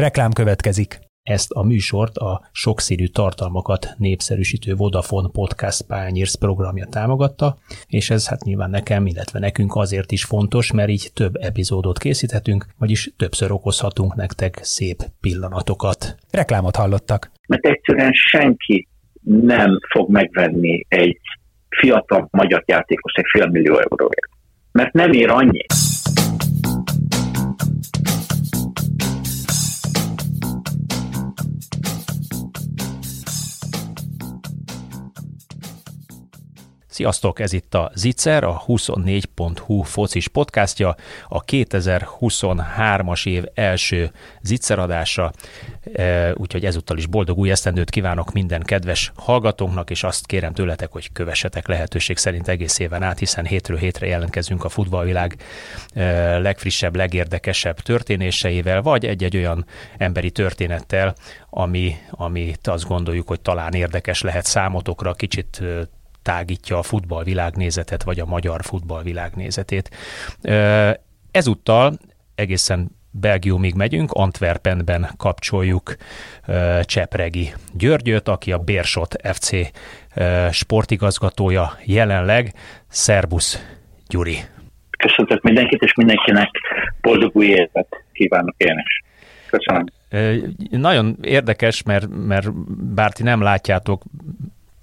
Reklám következik. Ezt a műsort a sokszínű tartalmakat népszerűsítő Vodafone Podcast Pányérsz programja támogatta, és ez hát nyilván nekem, illetve nekünk azért is fontos, mert így több epizódot készíthetünk, vagyis többször okozhatunk nektek szép pillanatokat. Reklámot hallottak. Mert egyszerűen senki nem fog megvenni egy fiatal magyar játékos egy 500 000 euróért, mert nem ér annyi. Sziasztok, ez itt a Zicser, a 24.hu focis podcastja, a 2023-as év első Zicser adása, úgyhogy ezúttal is boldog új esztendőt kívánok minden kedves hallgatónknak, és azt kérem tőletek, hogy kövessetek lehetőség szerint egész éven át, hiszen hétről hétre jelentkezünk a futballvilág legfrissebb, legérdekesebb történéseivel, vagy egy-egy olyan emberi történettel, amit azt gondoljuk, hogy talán érdekes lehet számotokra, kicsit tágítja a futballvilágnézetet, vagy a magyar futballvilágnézetét. Ezúttal egészen Belgiumig megyünk, Antwerpenben kapcsoljuk Csepregi Györgyöt, aki a Beerschot FC sportigazgatója jelenleg. Szerbusz, Gyuri! Köszöntök mindenkit, és mindenkinek boldog új évet kívánok én is. Köszönöm. Nagyon érdekes, mert bár ti nem látjátok,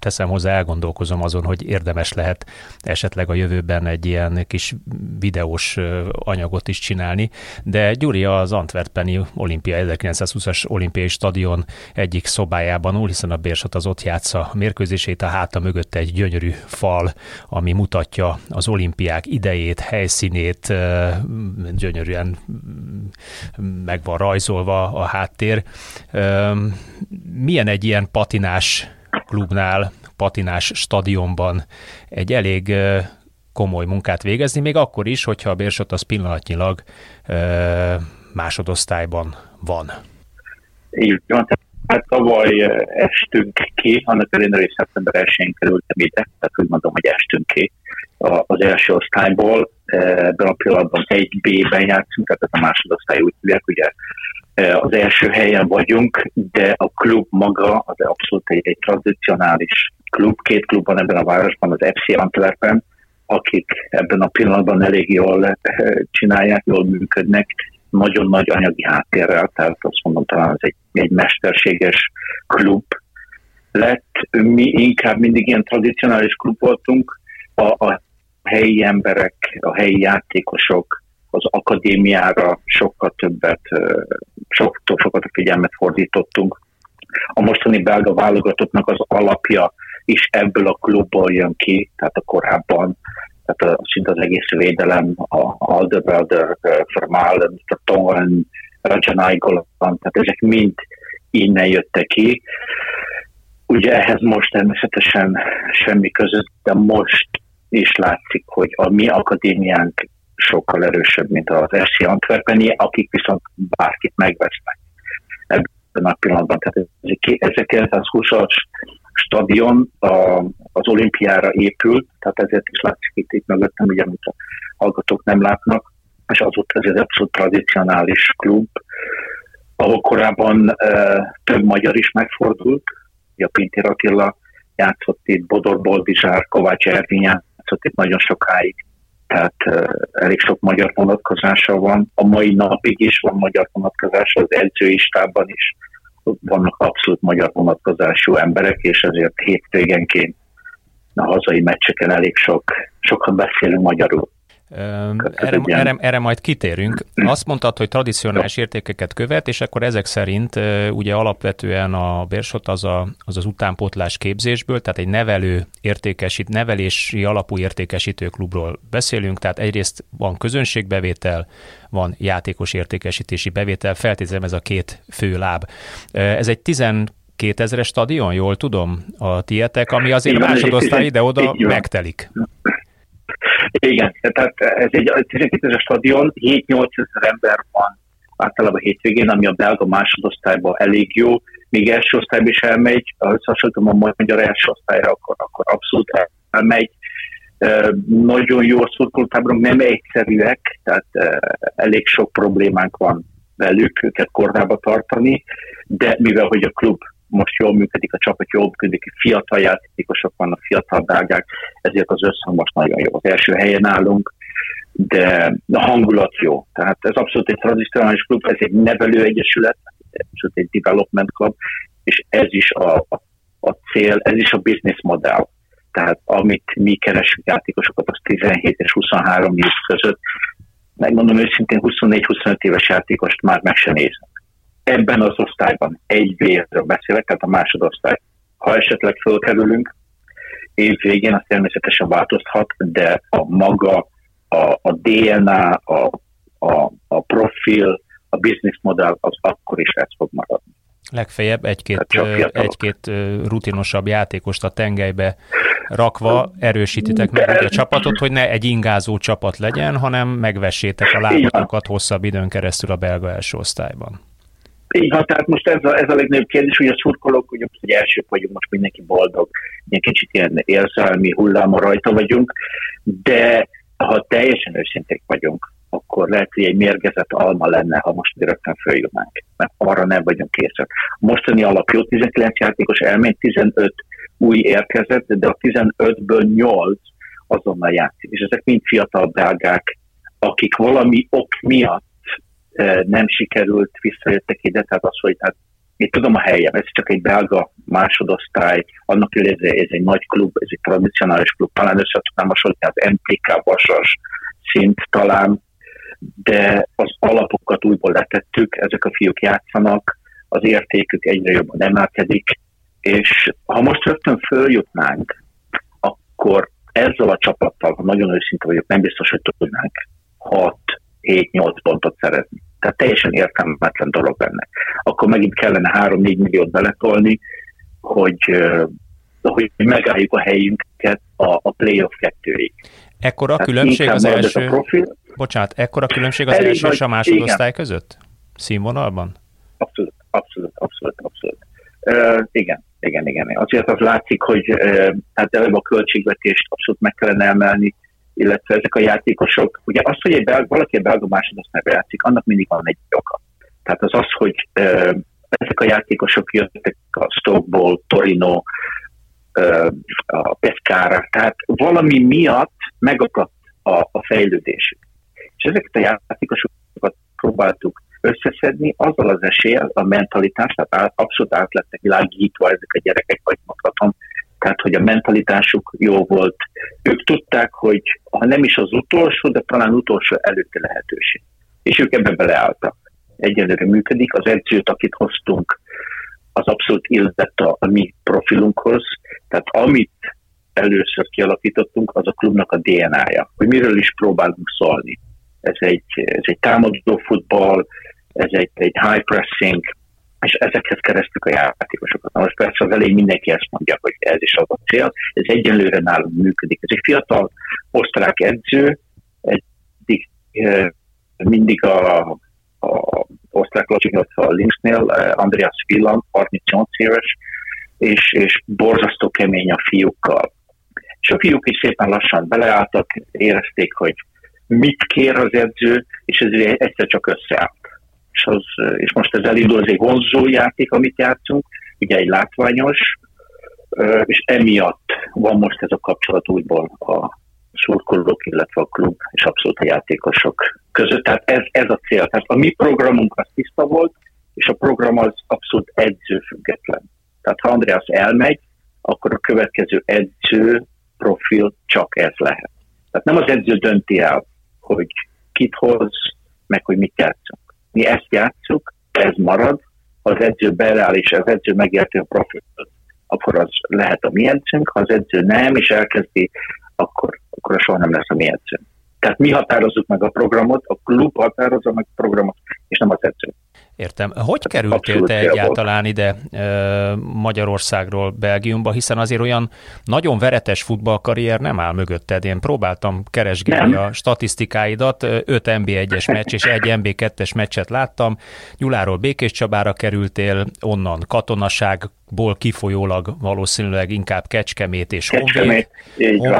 teszem hozzá, elgondolkozom azon, hogy érdemes lehet esetleg a jövőben egy ilyen kis videós anyagot is csinálni, de Gyuri az Antwerpeni Olimpia 1920-as olimpiai stadion egyik szobájában ül, hiszen a Beerschot az ott játsza mérkőzését, a háta mögött egy gyönyörű fal, ami mutatja az olimpiák idejét, helyszínét, gyönyörűen meg van rajzolva a háttér. Milyen egy ilyen patinás klubnál, patinás stadionban egy elég komoly munkát végezni, még akkor is, hogyha a Beerschot az pillanatnyilag másodosztályban van. Így van, tehát tavaly estünk ki, annak ellenére, hogy szeptember 1-én kerültem ide, tehát úgy mondom, hogy estünk ki az első osztályból, ebben a pillanatban 1B-ben játszunk, tehát ez a másodosztály úgy hívják, ugye az első helyen vagyunk, de a klub maga az abszolút egy tradicionális klub. Két klub van ebben a városban, az FC Antwerpen, akik ebben a pillanatban elég jól csinálják, jól működnek, nagyon nagy anyagi háttérrel, tehát azt mondom, talán ez egy mesterséges klub lett. Mi inkább mindig ilyen tradicionális klub voltunk, a helyi emberek, a helyi játékosok, az akadémiára sokkal többet a figyelmet fordítottunk. A mostani belga válogatottnak az alapja is ebből a klubból jön ki, tehát a korábban, tehát szinte az egész védelem, a Alderweireld, Vermaelen, Torton, Rajanaigolan, tehát ezek mind innen jöttek ki. Ugye ehhez most természetesen semmi között, de most is látszik, hogy a mi akadémiánk sokkal erősebb, mint az FC Antwerpeni, akik viszont bárkit megvesznek ebben a pillanatban. Tehát ez egy 1920-as stadion az olimpiára épül, tehát ezért is látszik itt mögöttem, ugye, amit a hallgatók nem látnak, és azóta ez egy abszolút tradicionális klub, ahol korábban több magyar is megfordult, ugye a Pintér Attila játszott itt, Bodor, Boldizsár, Kovács Ervin játszott itt nagyon sokáig, tehát elég sok magyar vonatkozása van. A mai napig is van magyar vonatkozása, az Elcső Istvánban is vannak abszolút magyar vonatkozású emberek, és ezért hétvégenként a hazai meccseken elég sokan beszélünk magyarul. Erre majd kitérünk. Azt mondtad, hogy tradicionális értékeket követ, és akkor ezek szerint ugye alapvetően a Beerschot az utánpótlás képzésből, tehát egy nevelési alapú értékesítő klubról beszélünk, tehát egyrészt van közönségbevétel, van játékos értékesítési bevétel, feltételezem ez a két fő láb. Ez egy 12 000-es stadion, jól tudom, a tietek, ami azért másodosztály ide-oda megtelik. Igen, tehát ez egy 12 000-es stadion, 7-8 000 ember van általában hétvégén, ami a belga másodosztályban elég jó, még első osztályban is elmegy, ha összehasonlítom a magyar első osztályra, akkor abszolút elmegy. Nagyon jó a szurkolótáborunk, nem egyszerűek, tehát elég sok problémánk van velük, őket kordába tartani, de mivel hogy a klub most jól működik, a csapat jól működik, fiatal játékosok vannak, fiatal belgák, ezért az összhang most nagyon jó. Az első helyen állunk, de a hangulat jó. Tehát ez abszolút egy tradicionális klub, ez egy nevelőegyesület, ez egy development club, és ez is a cél, ez is a business modell. Tehát amit mi keresünk játékosokat, az 17 és 23 év között, megmondom őszintén, 24-25 éves játékost már meg sem néznek. Ebben az osztályban egy B-ről beszélek, tehát a másodosztály. Ha esetleg fölkerülünk, évvégén az természetesen változhat, de a maga, a DNA, a profil, a business modell az akkor is ez fog maradni. Legfeljebb egy-két rutinosabb játékost a tengelybe rakva erősítitek meg a csapatot, hogy ne egy ingázó csapat legyen, hanem megvessétek a lábatokat hosszabb időn keresztül a belga első osztályban. Így van, tehát most ez a legnagyobb kérdés, hogy a szurkolók, hogy most egy elsők vagyunk, most mindenki boldog, egy kicsit ilyen érzelmi hullámon rajta vagyunk, de ha teljesen őszinték vagyunk, akkor lehet, hogy egy mérgezett alma lenne, ha most rögtön följönnénk, mert arra nem vagyunk készek. Mostani alapjó 19 játékos elment, 15 új érkezett, de a 15-ből 8 azonnal játszik, és ezek mind fiatal belgák, akik valami ok miatt nem sikerült, visszajöttek ide, tehát az, hogy hát én tudom a helyem, ez csak egy belga másodosztály, annak illetve ez egy nagy klub, ez egy tradicionális klub, talán össze tudnám hasonlítani az MTK Vasas szint talán, de az alapokat újból letettük, ezek a fiúk játszanak, az értékük egyre jobban emelkedik, és ha most rögtön följutnánk, akkor ezzel a csapattal, ha nagyon őszinte vagyok, nem biztos, hogy tudnánk 6-7-8 pontot szerezni. Tehát teljesen értelmetlen dolog lenne. Akkor megint kellene 3-4 milliót beletolni, hogy megálljuk a helyünket a playoff 2-ig. Ekkora a különbség az első... Ekkora különbség az első és a másodosztály között? Színvonalban? Abszolút. Igen. Azért az látszik, hogy hát előbb a költségvetést abszolút meg kellene emelni, illetve ezek a játékosok, ugye az, hogy valaki a belga másodosztályban játszik, annak mindig van egy oka. Tehát az, hogy ezek a játékosok jöttek a Stokeból, Torino, a Pescara, tehát valami miatt megakadt a fejlődésük. És ezeket a játékosokat próbáltuk összeszedni, azzal az eséllyel, a mentalitás, tehát abszolút át lettek világítva ezek a gyerekek, vagy mondhatom, tehát, hogy a mentalitásuk jó volt. Ők tudták, hogy ha nem is az utolsó, de talán utolsó előtti lehetőség. És ők ebbe beleálltak. Egyelőre működik. Az edzőt, akit hoztunk, az abszolút illett a mi profilunkhoz. Tehát amit először kialakítottunk, az a klubnak a DNA-ja. Hogy miről is próbálunk szólni. Ez egy támadó futball, ez egy high pressing, és ezekhez keresztük a játékosokat. Na most persze az elég mindenki ezt mondja, hogy ez is az a cél, ez egyenlőre nálunk működik. Ez egy fiatal osztrák edző, mindig a osztrák logikot a Linksnél, Andreas Villan, 38 éves, és borzasztó kemény a fiúkkal. És a fiúk is szépen lassan beleálltak, érezték, hogy mit kér az edző, és ez egyszer csak összeáll. És most ez elindul, az egy vonzó játék, amit játszunk, ugye egy látványos, és emiatt van most ez a kapcsolat újból a szurkolók, illetve a klub és abszolút a játékosok között. Tehát ez a cél. Tehát a mi programunk az tiszta volt, és a program az abszolút edzőfüggetlen. Tehát ha Andreas elmegy, akkor a következő edző profil csak ez lehet. Tehát nem az edző dönti el, hogy kit hoz, meg hogy mit játszunk. Mi ezt játszuk, ez marad, ha az edző beleáll és az edző megérti a profitot, akkor az lehet a mi edzőnk, ha az edző nem és elkezdi, akkor soha nem lesz a mi edzőnk. Tehát mi határozzuk meg a programot, a klub határozza meg a programot, és nem az edző. Értem. Hogy kerültél te egyáltalán ide Magyarországról Belgiumba, hiszen azért olyan nagyon veretes futballkarrier nem áll mögötted. Én próbáltam keresgélni a statisztikáidat, 5 NB1-es meccs és 1 NB2-es meccset láttam. Gyuláról Békéscsabára kerültél, onnan katonaság, ból kifolyólag valószínűleg inkább Kecskemét és Honvéd.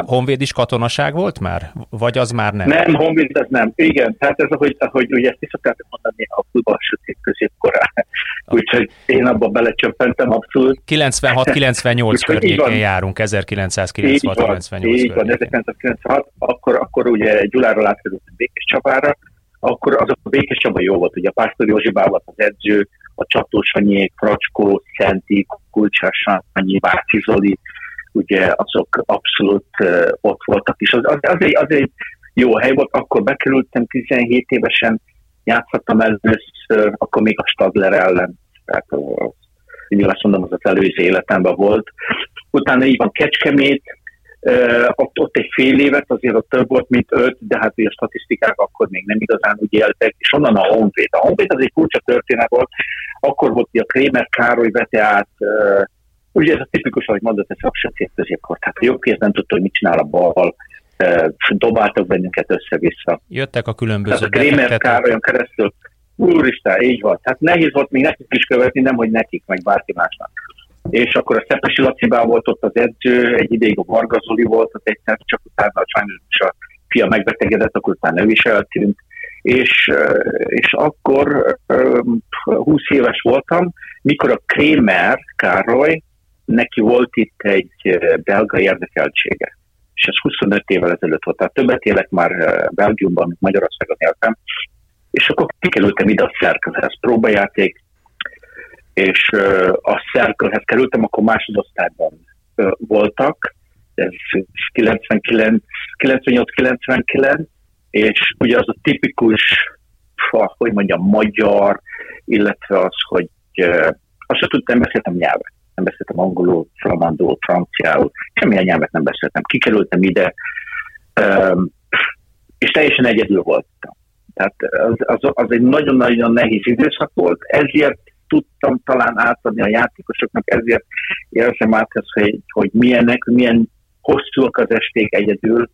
Honvéd is katonaság volt már? Vagy az már nem? Nem, Honvéd az nem. Igen, tehát ez, ahogy ugye ezt is szokták mondani, a futball sötét középkorán. Úgyhogy én abba belecsöppentem abszolút. 96-98 környékén járunk, 1996-98 környékén. 1996, akkor ugye Gyuláról átkerültünk Békéscsabára, akkor azok a Békéscsaba jó volt, ugye a Pásztor Józsi bába az edző, a Csatósanyék, Fracskó, Szenti, Kulcsársanyi, Váci Zoli, ugye azok abszolút ott voltak is. Az egy jó hely volt, akkor bekerültem 17 évesen, játszhattam először, akkor még a Stadler ellen, tehát így azt mondom, az az előző életemben volt. Utána így van Kecskemét, ott egy fél évet, azért ott több volt, mint 5, de hát a statisztikák akkor még nem igazán úgy éltek, és onnan a Honvéd. A Honvéd az egy furcsa történet volt, akkor volt a Krémer Károly vette át, ugye ez a tipikus, ahogy mondott, ez a sötét középkor, tehát a jobb kéz nem tudta, hogy mit csinál a bal, dobáltak bennünket össze-vissza. Jöttek a különböző. Tehát a Krémer Károlyon keresztül, úristen, így volt, hát nehéz volt még nekik is követni, nemhogy nekik, meg bárki másnak. És akkor a Szepesi Lacibán volt ott az edző, egy ideig a Varga Zoli volt az egyszer, csak utána sajnos a fia megbetegedett, akkor utána ő is eltűnt. És akkor 20 éves voltam, mikor a Krémer Károly, neki volt itt egy belga érdekeltsége. És ez 25 évvel ezelőtt volt, tehát többet élek már Belgiumban, Magyarországon éltem. És akkor kikerültem ide a Cerkelhez, próbajáték, és a Cerkelhez kerültem, akkor másodosztályban voltak, ez 98-99, és ugye az a tipikus, hogy mondjam, magyar, illetve az, hogy azt sem tudtam, beszéltem nyelvet. Nem beszéltem angolul, flamandul, franciául, semmilyen nyelvet nem beszéltem. Kikerültem ide, és teljesen egyedül voltam. Tehát az egy nagyon-nagyon nehéz időszak volt, ezért tudtam talán átadni a játékosoknak, ezért érzem át ezt, hogy milyen hosszúak az esték egyedül.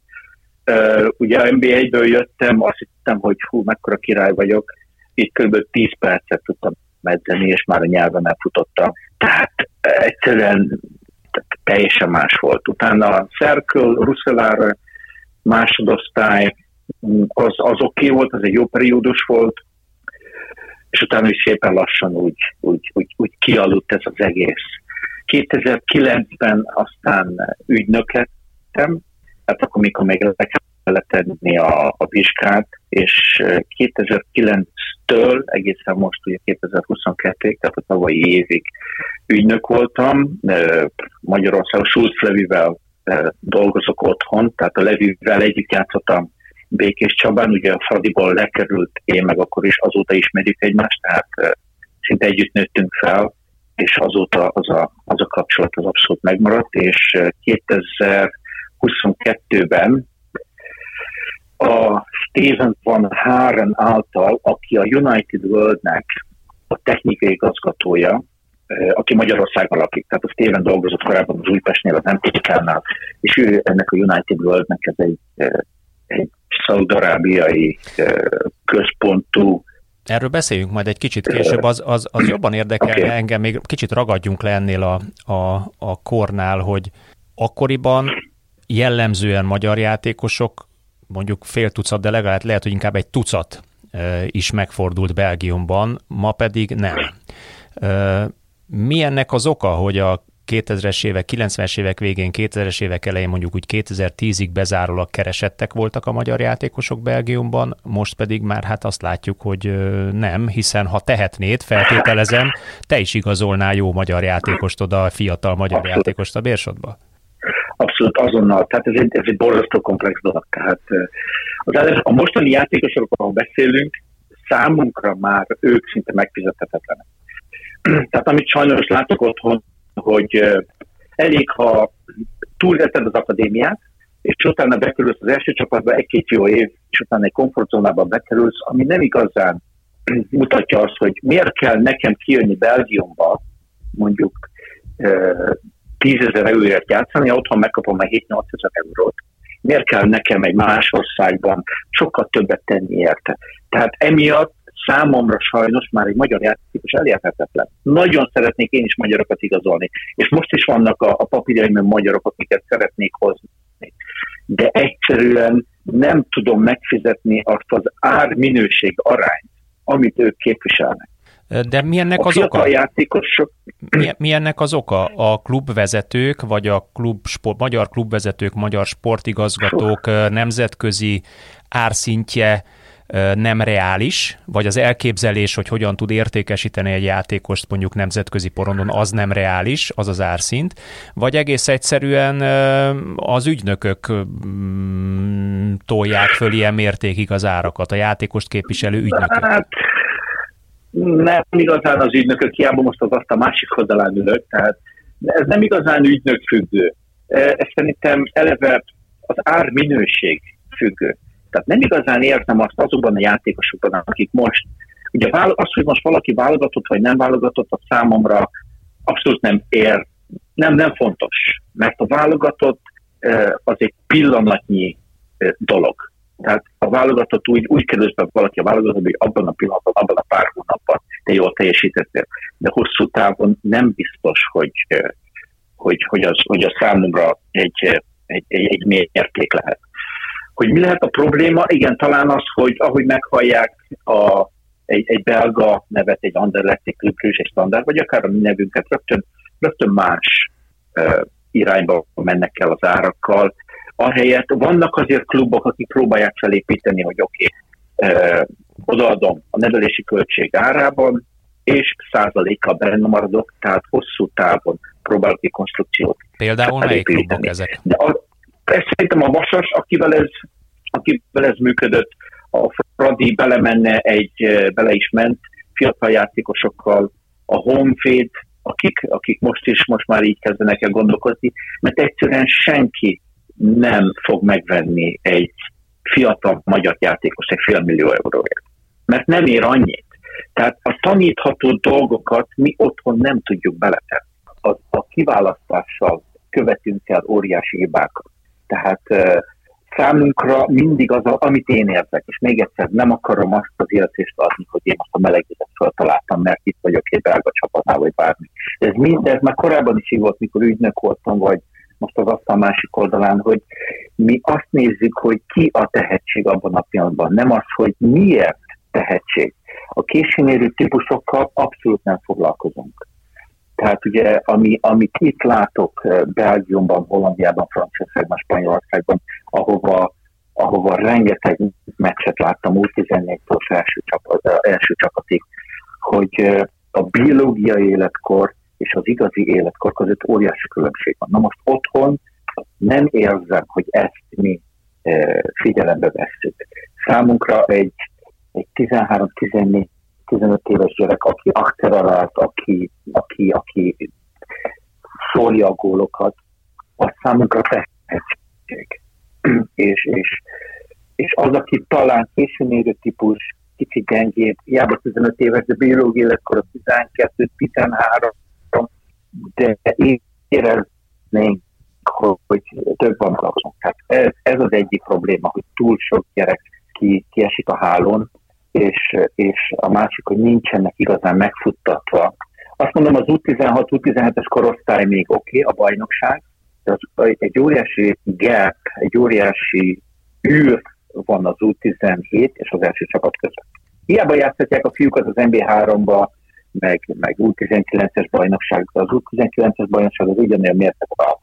Ugye a NBA-ből jöttem, azt hittem, hogy mekkora király vagyok, így kb. 10 percet tudtam medzeni, és már a nyelven elfutottam. Tehát egyszerűen teljesen más volt. Utána a Cercle, Russelár, másodosztály, az oké volt, az egy jó periódus volt, és utána is szépen lassan úgy kialudt ez az egész. 2009-ben aztán ügynök lettem, hát akkor, mikor még le kellett tenni a vizsgát, és 2009-től egészen most ugye 2022-ig, tehát a tavalyi évig ügynök voltam, Magyarországon Schulz Levivel dolgozok otthon, tehát a Levivel együtt játszottam Békéscsabán, ugye a Fradiból lekerült én meg akkor is, azóta ismerjük egymást, tehát szinte együtt nőttünk fel, és azóta az a kapcsolat az abszolút megmaradt, és 2022-ben a Stephen van Haren által, aki a United Worldnek a technikai igazgatója, aki Magyarországon lakik, tehát a Stephen dolgozott korábban az Újpestnél, az MTK-nál, és ő ennek a United Worldnek ez egy szaúd-arábiai központú. Erről beszéljünk majd egy kicsit később, az jobban érdekelne engem, még kicsit ragadjunk le ennél a kornál, hogy akkoriban jellemzően magyar játékosok, mondjuk fél tucat, de legalább lehet, hogy inkább egy tucat is megfordult Belgiumban, ma pedig nem. Mi ennek az oka, hogy a 2000-es évek, 90-es évek végén, 2000-es évek elején, mondjuk úgy 2010-ig bezárólag keresettek voltak a magyar játékosok Belgiumban, most pedig már hát azt látjuk, hogy nem, hiszen ha tehetnéd, feltételezem, te is igazolnál jó magyar játékost oda, fiatal magyar abszolút játékost a Beerschotba. Abszolút azonnal, tehát ez egy borzasztó komplex dolog. Tehát a mostani játékosokról beszélünk, számunkra már ők szinte megfizethetetlenek. Tehát amit sajnos látok otthon, hogy elég, ha túlveted az akadémiát, és utána bekerülsz az első csapatba egy-két jó év, és utána egy komfortzónába bekerülsz, ami nem igazán mutatja azt, hogy miért kell nekem kijönni Belgiumba, mondjuk 10 000 euróért játszani, otthon megkapom már 7-8 000 eurót. Miért kell nekem egy más országban sokkal többet tenni érte? Tehát emiatt számomra sajnos már egy magyar játékos elérhetetlen. Nagyon szeretnék én is magyarokat igazolni. És most is vannak a papírjaimban magyarok, akiket szeretnék hozni. De egyszerűen nem tudom megfizetni azt az árminőség arányt, amit ők képviselnek. De mi ennek az oka? Mi ennek az oka? A klubvezetők, vagy a magyar klubvezetők, magyar sportigazgatók nemzetközi árszintje nem reális, vagy az elképzelés, hogy hogyan tud értékesíteni egy játékost mondjuk nemzetközi porondon, az nem reális, az az árszint, vagy egész egyszerűen az ügynökök tolják föl ilyen mértékig az árakat, a játékost képviselő ügynökök? Hát nem igazán az ügynökök, hiába most az azt a másik oldalán ülök, tehát ez nem igazán ügynök függő. Ez szerintem eleve az árminőség függő. Tehát nem igazán értem azt azokban a játékosokban, akik most, ugye az, hogy most valaki válogatott vagy nem válogatott, az számomra abszolút nem ér, nem fontos, mert a válogatott az egy pillanatnyi dolog. Tehát a válogatott úgy került be valaki a válogatott, hogy abban a pillanatban, abban a pár hónapban te jól teljesítettél, de hosszú távon nem biztos, hogy a számomra egy mérték lehet. Hogy mi lehet a probléma? Igen, talán az, hogy ahogy meghallják egy belga nevet, egy Anderlechti klubről, egy standard, vagy akár a mi nevünket, rögtön más irányba mennek el az árakkal. Ahelyett vannak azért klubok, akik próbálják felépíteni, hogy oké, odaadom a nevelési költség árában, és százalékkal benne maradok, tehát hosszú távon próbálok egy konstrukciót. Például melyik klubok ezek? Ez szerintem a Vasas, akivel ez működött, a Fradi bele is ment fiatal játékosokkal, a Honvéd, akik most már így kezdenek el gondolkozni, mert egyszerűen senki nem fog megvenni egy fiatal magyar játékos egy 500 000 euróért, mert nem ér annyit. Tehát a tanítható dolgokat mi otthon nem tudjuk beletenni. A kiválasztással követünk el óriási hibákat. Tehát számunkra mindig az, amit én érzek, és még egyszer nem akarom azt az érzést adni, hogy én azt a melegvizet feltaláltam, mert itt vagyok egy belga csapatnál, vagy bármi. Ez már korábban is így volt, mikor ügynök voltam, vagy most az aztán másik oldalán, hogy mi azt nézzük, hogy ki a tehetség abban a pillanatban, nem az, hogy miért tehetség. A későnérő típusokkal abszolút nem foglalkozunk. Tehát ugye, amit itt látok Belgiumban, Hollandiában, Franciaországban, Spanyolországban, ahova rengeteg meccset láttam úgy 14-től első csapatig, hogy a biológiai életkor és az igazi életkor között óriási különbség van. Na most otthon nem érzem, hogy ezt mi figyelembe vesszük. Számunkra egy 13-14 15 éves gyerek, aki akcelerált, aki szórja a gólokat, az számunkra tehetség. és az, aki talán későn érő típus, kicsit gyengébb, hiába 15 éves, de biológiai életkor a 12-13, de éreznénk, hogy több van kapcsolatban. Ez az egyik probléma, hogy túl sok gyerek kiesik a hálón, és a másik, hogy nincsenek igazán megfuttatva. Azt mondom, az U16, U17-es korosztály még oké, a bajnokság, de egy óriási gap, egy óriási űr van az U17 és az első csapat között. Hiába játszhatják a fiúkat az NB3-ba, meg U19-es bajnokság, az U19-es bajnokság az ugyanolyan mértékben van.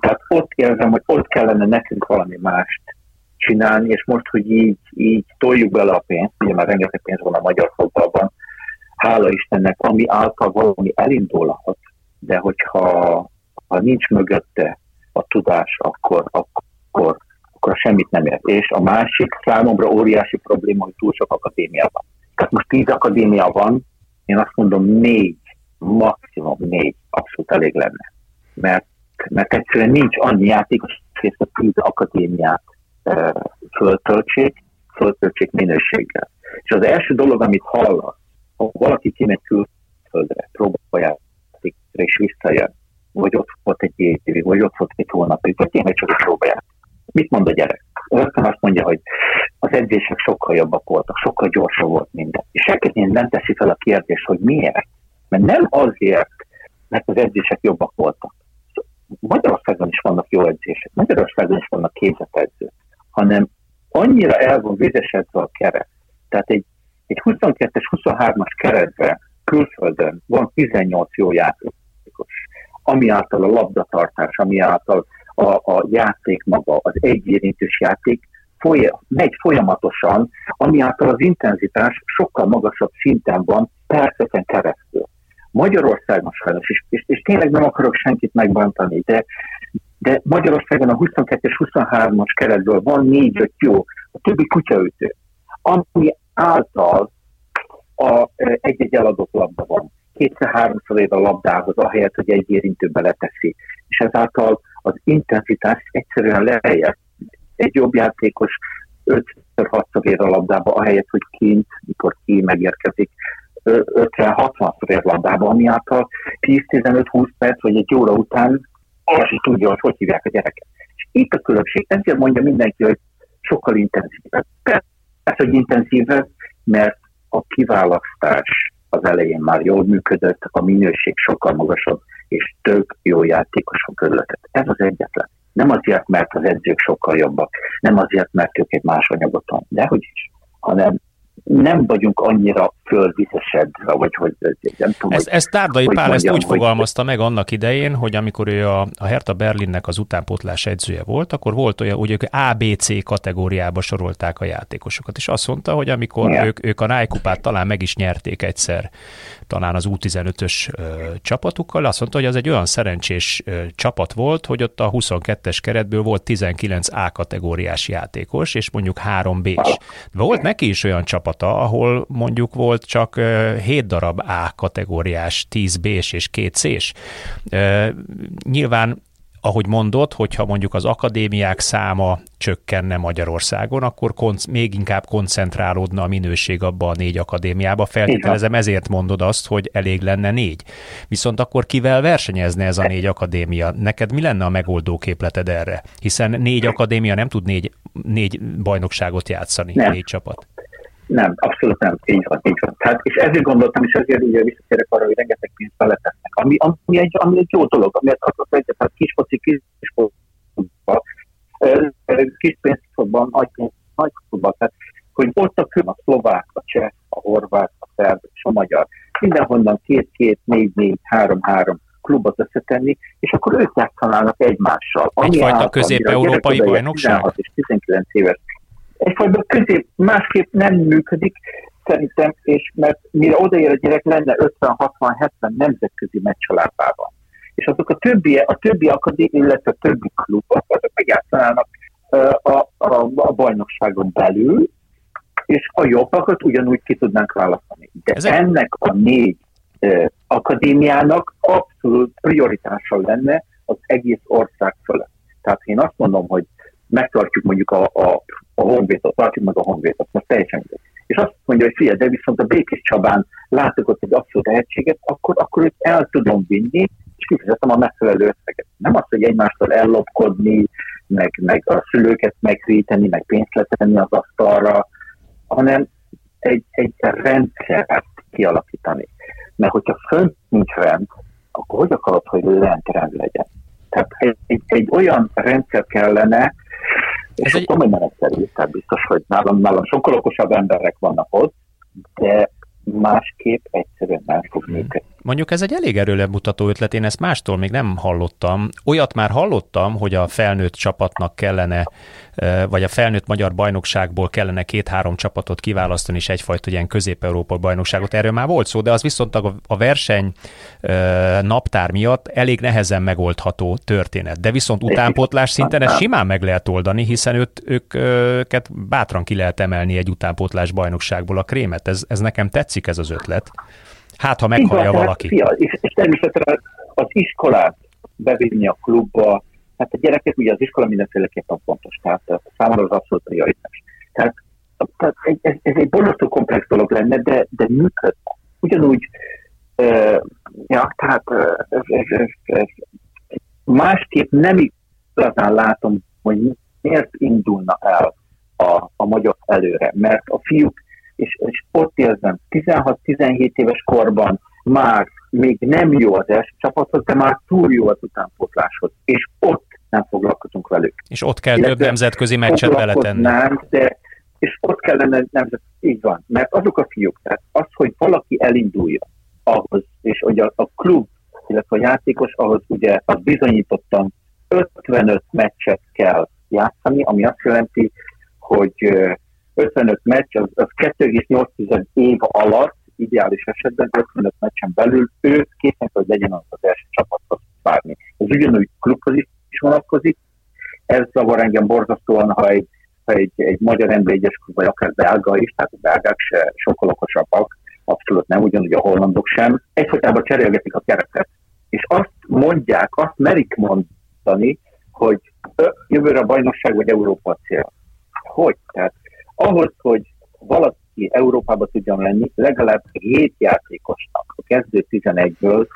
Tehát ott érzem, hogy ott kellene nekünk valami mást csinálni, és most, hogy így toljuk bele a pénzt, ugye már rengeteg pénz van a magyar fotballban, hála Istennek, ami által valami elindulhat, de hogyha nincs mögötte a tudás, akkor semmit nem ér. És a másik számomra óriási probléma, hogy túl sok akadémia van. Tehát most 10 akadémia van, én azt mondom 4, maximum 4 abszolút elég lenne. Mert egyszerűen nincs annyi játékos, és a 10 akadémiát föltöltsék minőséggel. És az első dolog, amit hallasz, ha valaki kimegy külföldre, próbálják, és visszajön, vagy ott volt egy évig, vagy ott volt egy hónapig, vagy én csak próbálják. Mit mond a gyerek? Aztán azt mondja, hogy az edzések sokkal jobbak voltak, sokkal gyorsabb volt minden. És nem teszi fel a kérdést, hogy miért. Mert nem azért, mert az edzések jobbak voltak. Magyarországon is vannak jó edzések, Magyarországon is vannak képzett edzők, hanem annyira el van védesedve a keret. Tehát egy 22-23-as keretben külföldön van 18 jó játékos, ami által a labdatartás, ami által a játék maga, az egyérintős játék megy folyamatosan, ami által az intenzitás sokkal magasabb szinten van perceken keresztül. Magyarországon sajnos, és tényleg nem akarok senkit megbántani, de Magyarországon a 22-23-as keretből van 4-5 jó, a többi kutyaütő, ami által egy-egy eladott labda van. 2-3-szor ér a labdához, ahelyett, hogy egy érintőbe leteszi. És ezáltal az intenzitás egyszerűen lejjebb. Egy jobb játékos 5-6-szor ér a labdába, ahelyett, hogy kint, mikor ki megérkezik, 50-60-szor ér labdába, ami által 10-15-20 perc, vagy egy óra után az is tudja, hogy hívják a gyereket. És itt a különbség, ezért mondja mindenki, hogy sokkal intenzívebb. Persze, hogy intenzívebb, mert a kiválasztás az elején már jól működött, a minőség sokkal magasabb, és több jó játékos körülötted. Ez az egyetlen. Nem azért, mert az edzők sokkal jobbak, nem azért, mert ők egy más anyagot tanulnak, dehogy is, hanem nem vagyunk annyira fölvizesedve, vagy hogy nem tudom. Ez Tárdai Pál ezt úgy fogalmazta meg annak idején, hogy amikor ő a Hertha Berlinnek az utánpótlás edzője volt, akkor volt olyan, hogy ők ABC kategóriába sorolták a játékosokat, és azt mondta, hogy amikor ők a Rai kupát talán meg is nyerték egyszer, talán az U15-ös csapatukkal, azt mondta, hogy az egy olyan szerencsés csapat volt, hogy ott a 22-es keretből volt 19 A kategóriás játékos, és mondjuk 3 B-s. Volt neki is olyan csapata, ahol mondjuk volt csak 7 darab A kategóriás, 10 B-s és 2 C-s. Nyilván, ahogy mondod, hogyha mondjuk az akadémiák száma csökkenne Magyarországon, akkor még inkább koncentrálódna a minőség abba a 4 akadémiába. Feltételezem, ezért mondod azt, hogy elég lenne 4. Viszont akkor kivel versenyezne ez a 4 akadémia? Neked mi lenne a megoldó képleted erre? Hiszen 4 akadémia nem tud 4 bajnokságot játszani, 4 csapat. Nem, abszolút nem, így van. Tehát, és ezért gondoltam, és ezért ugye visszatérek arra, hogy rengeteg pénzt beletesznek, ami egy jó dolog, ami az egyet, hát kis pénzfokban, nagy fokban, tehát, hogy ott a szlovák, a cseh, a horvát, a szerb és a magyar, mindenhonnan 2-2, 4-4, 3-3 klubot összetenni, és akkor ők játszanának egymással. Egyfajta közép-európai bajnokság? 16 és 19 éves. Egyfajta közép másképp nem működik, szerintem, és mert mire odaér a gyerek, lenne 50-60-70 nemzetközi meccsalárpában. És azok a többi akadémia, illetve a többi klubok, azok megjátszanának a bajnokságon belül, és a jobbakat ugyanúgy ki tudnánk választani. De ennek a 4 akadémiának abszolút prioritása lenne az egész ország fölött. Tehát én azt mondom, hogy megtartjuk mondjuk a Honvédot, tartjuk meg a Honvédot, most teljesen. És azt mondja, hogy figyelj, de viszont a Békéscsabán látok ott egy abszolút lehetséget, akkor őt el tudom vinni, és kifizetem a megfelelő összeget. Nem azt, hogy egymástól ellopkodni, meg a szülőket megríteni, meg pénzt letenni az asztalra, hanem egy rendszert kialakítani. Mert hogyha fönt nincs rend, akkor hogy akarod, hogy rend legyen? Tehát egy olyan rendszer kellene, és sokkal mindenszerű, tehát biztos, hogy nálam sokkal okosabb emberek vannak ott, de másképp egyszerűen nem fog működni. Mondjuk ez egy elég erőlemutató ötlet, én ezt mástól még nem hallottam. Olyat már hallottam, hogy a felnőtt csapatnak kellene, vagy a felnőtt magyar bajnokságból kellene 2-3 csapatot kiválasztani, és egyfajta ilyen közép-európai bajnokságot. Erről már volt szó, de az viszont a verseny naptár miatt elég nehezen megoldható történet. De viszont utánpótlás szinten ezt simán meg lehet oldani, hiszen őket bátran ki lehet emelni egy utánpótlás bajnokságból a krémet. Ez nekem tetszik, ez az ötlet. Hát, ha meghallja valaki. És természetesen az iskolát bevinni a klubba, hát a gyerekek ugye az iskola mindenféleképpen fontos, tehát számomra az abszolút prioritás. Tehát ez egy borzasztó komplex dolog lenne, de működne. Ugyanúgy, másképp nem igazán látom, hogy miért indulna el a magyar előre, mert a fiúk és ott érzem, 16-17 éves korban már még nem jó az első csapathoz, de már túl jó az utánpótláshoz, és ott nem foglalkozunk velük. És ott kell több nemzetközi meccset beletenni. És ott kellene így van, mert azok a fiúk, tehát az, hogy valaki elinduljon ahhoz, és hogy a klub, illetve a játékos, ahhoz ugye az bizonyítottan 55 meccset kell játszani, ami azt jelenti, hogy 55 meccs, az 2,8 év alatt, ideális esetben 55 meccsen belül ő késznek, hogy legyen az első csapathoz várni. Ez ugyanúgy klubhoz is vonatkozik, ez zavar engem borzasztóan, ha egy magyar NB1-es klub, vagy akár belga is, tehát a belgák se sokkal okosabbak, abszolút nem, ugyanúgy a hollandok sem. Egyfolytában cserélgetik a keretet, és azt mondják, azt merik mondani, hogy jövőre a bajnokság vagy Európa cél. Hogy? Tehát ahhoz, hogy valaki Európába tudjon lenni, legalább 7 játékosnak a kezdő 11-ből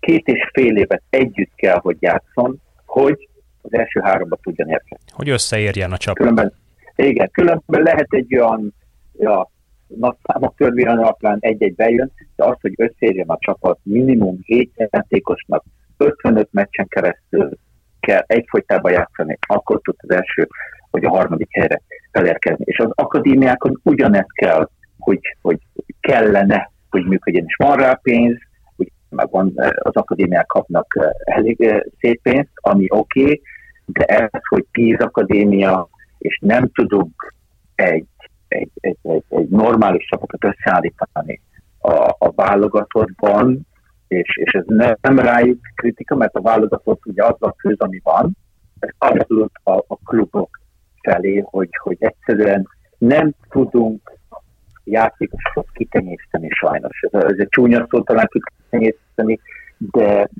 2,5 évet együtt kell, hogy játszon, hogy az első 3-ba tudjon érkezni. Hogy összeérjen a csapat. Különben lehet egy olyan nagy számok törvény alapján egy-egy bejön, de az, hogy összeérjen a csapat minimum 7 játékosnak 55 meccsen keresztül kell egyfolytában játszani, akkor tud az első vagy a harmadik helyre elérkezni. És az akadémiákon ugyanezt kell, hogy kellene, hogy működjön, és van rá pénz, az akadémiák kapnak elég szép pénzt, ami oké, de ez, hogy 10 akadémia, és nem tudunk egy normális csapatot összeállítani a válogatottban, és ez nem rájuk kritika, mert a válogatott ugye az a köz, ami van, ez abszolút a klubok felé, hogy egyszerűen nem tudunk játékosokat kitenyészteni sajnos. Ez egy csúnya szó talán kitenyészteni,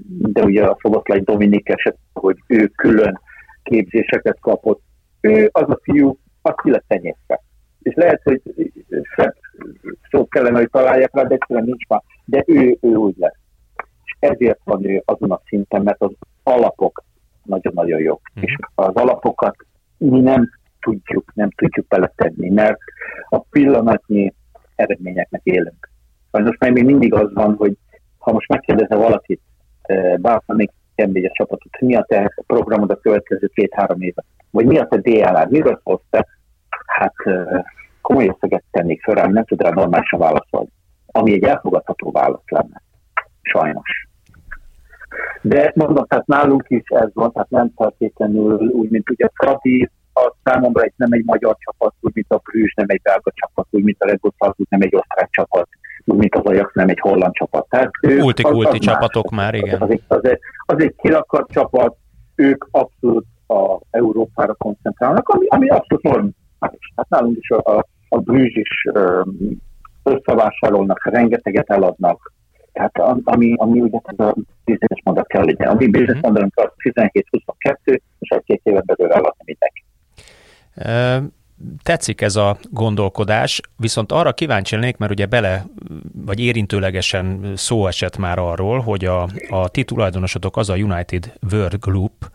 de ugye a Szoboszlai Dominik eset, hogy ő külön képzéseket kapott, ő az a fiú, aki letenyészte. És lehet, hogy szó kellene, hogy találják rá, de egyszerűen nincs már. De ő úgy lesz. És ezért van ő azon a szinten, mert az alapok nagyon-nagyon jók. És az alapokat mi nem tudjuk beletenni, mert a pillanatnyi eredményeknek élünk. Most már még mindig az van, hogy ha most megkérdezze valakit, bármelyik NB1-es csapatot, mi a te programod a következő 2-3 évben, vagy mi a te DL-ád, miről szólsz te? Hát komoly összeget tennék föl rá, nem tud rá normálisan válaszolni. Ami egy elfogadható válasz lenne. Sajnos. De mondom, tehát nálunk is ez van, tehát nem feltétlenül úgy, mint ugye Fradi, a számomra ez nem egy magyar csapat, úgy, mint a Brüssz, nem egy belga csapat, úgy, mint a Red Bull Salzburg, nem egy osztrák csapat, úgy, mint az Ajax, nem egy holland csapat. Multikulti csapatok már, igen. Az egy kirakart csapat, ők abszolút a Európára koncentrálnak, ami abszolút normális. Hát nálunk is a Brüssz is összevásárolnak, rengeteget eladnak. Tehát ami ugye ez a bizonyos mondat kell legyen. A mi bizonyos mondatunk az 17-22, és a 2 évet belőle eladni mindenki. Tetszik ez a gondolkodás, viszont arra kíváncsi lennék, mert ugye vagy érintőlegesen szó esett már arról, hogy a ti tulajdonosotok az a United World Group,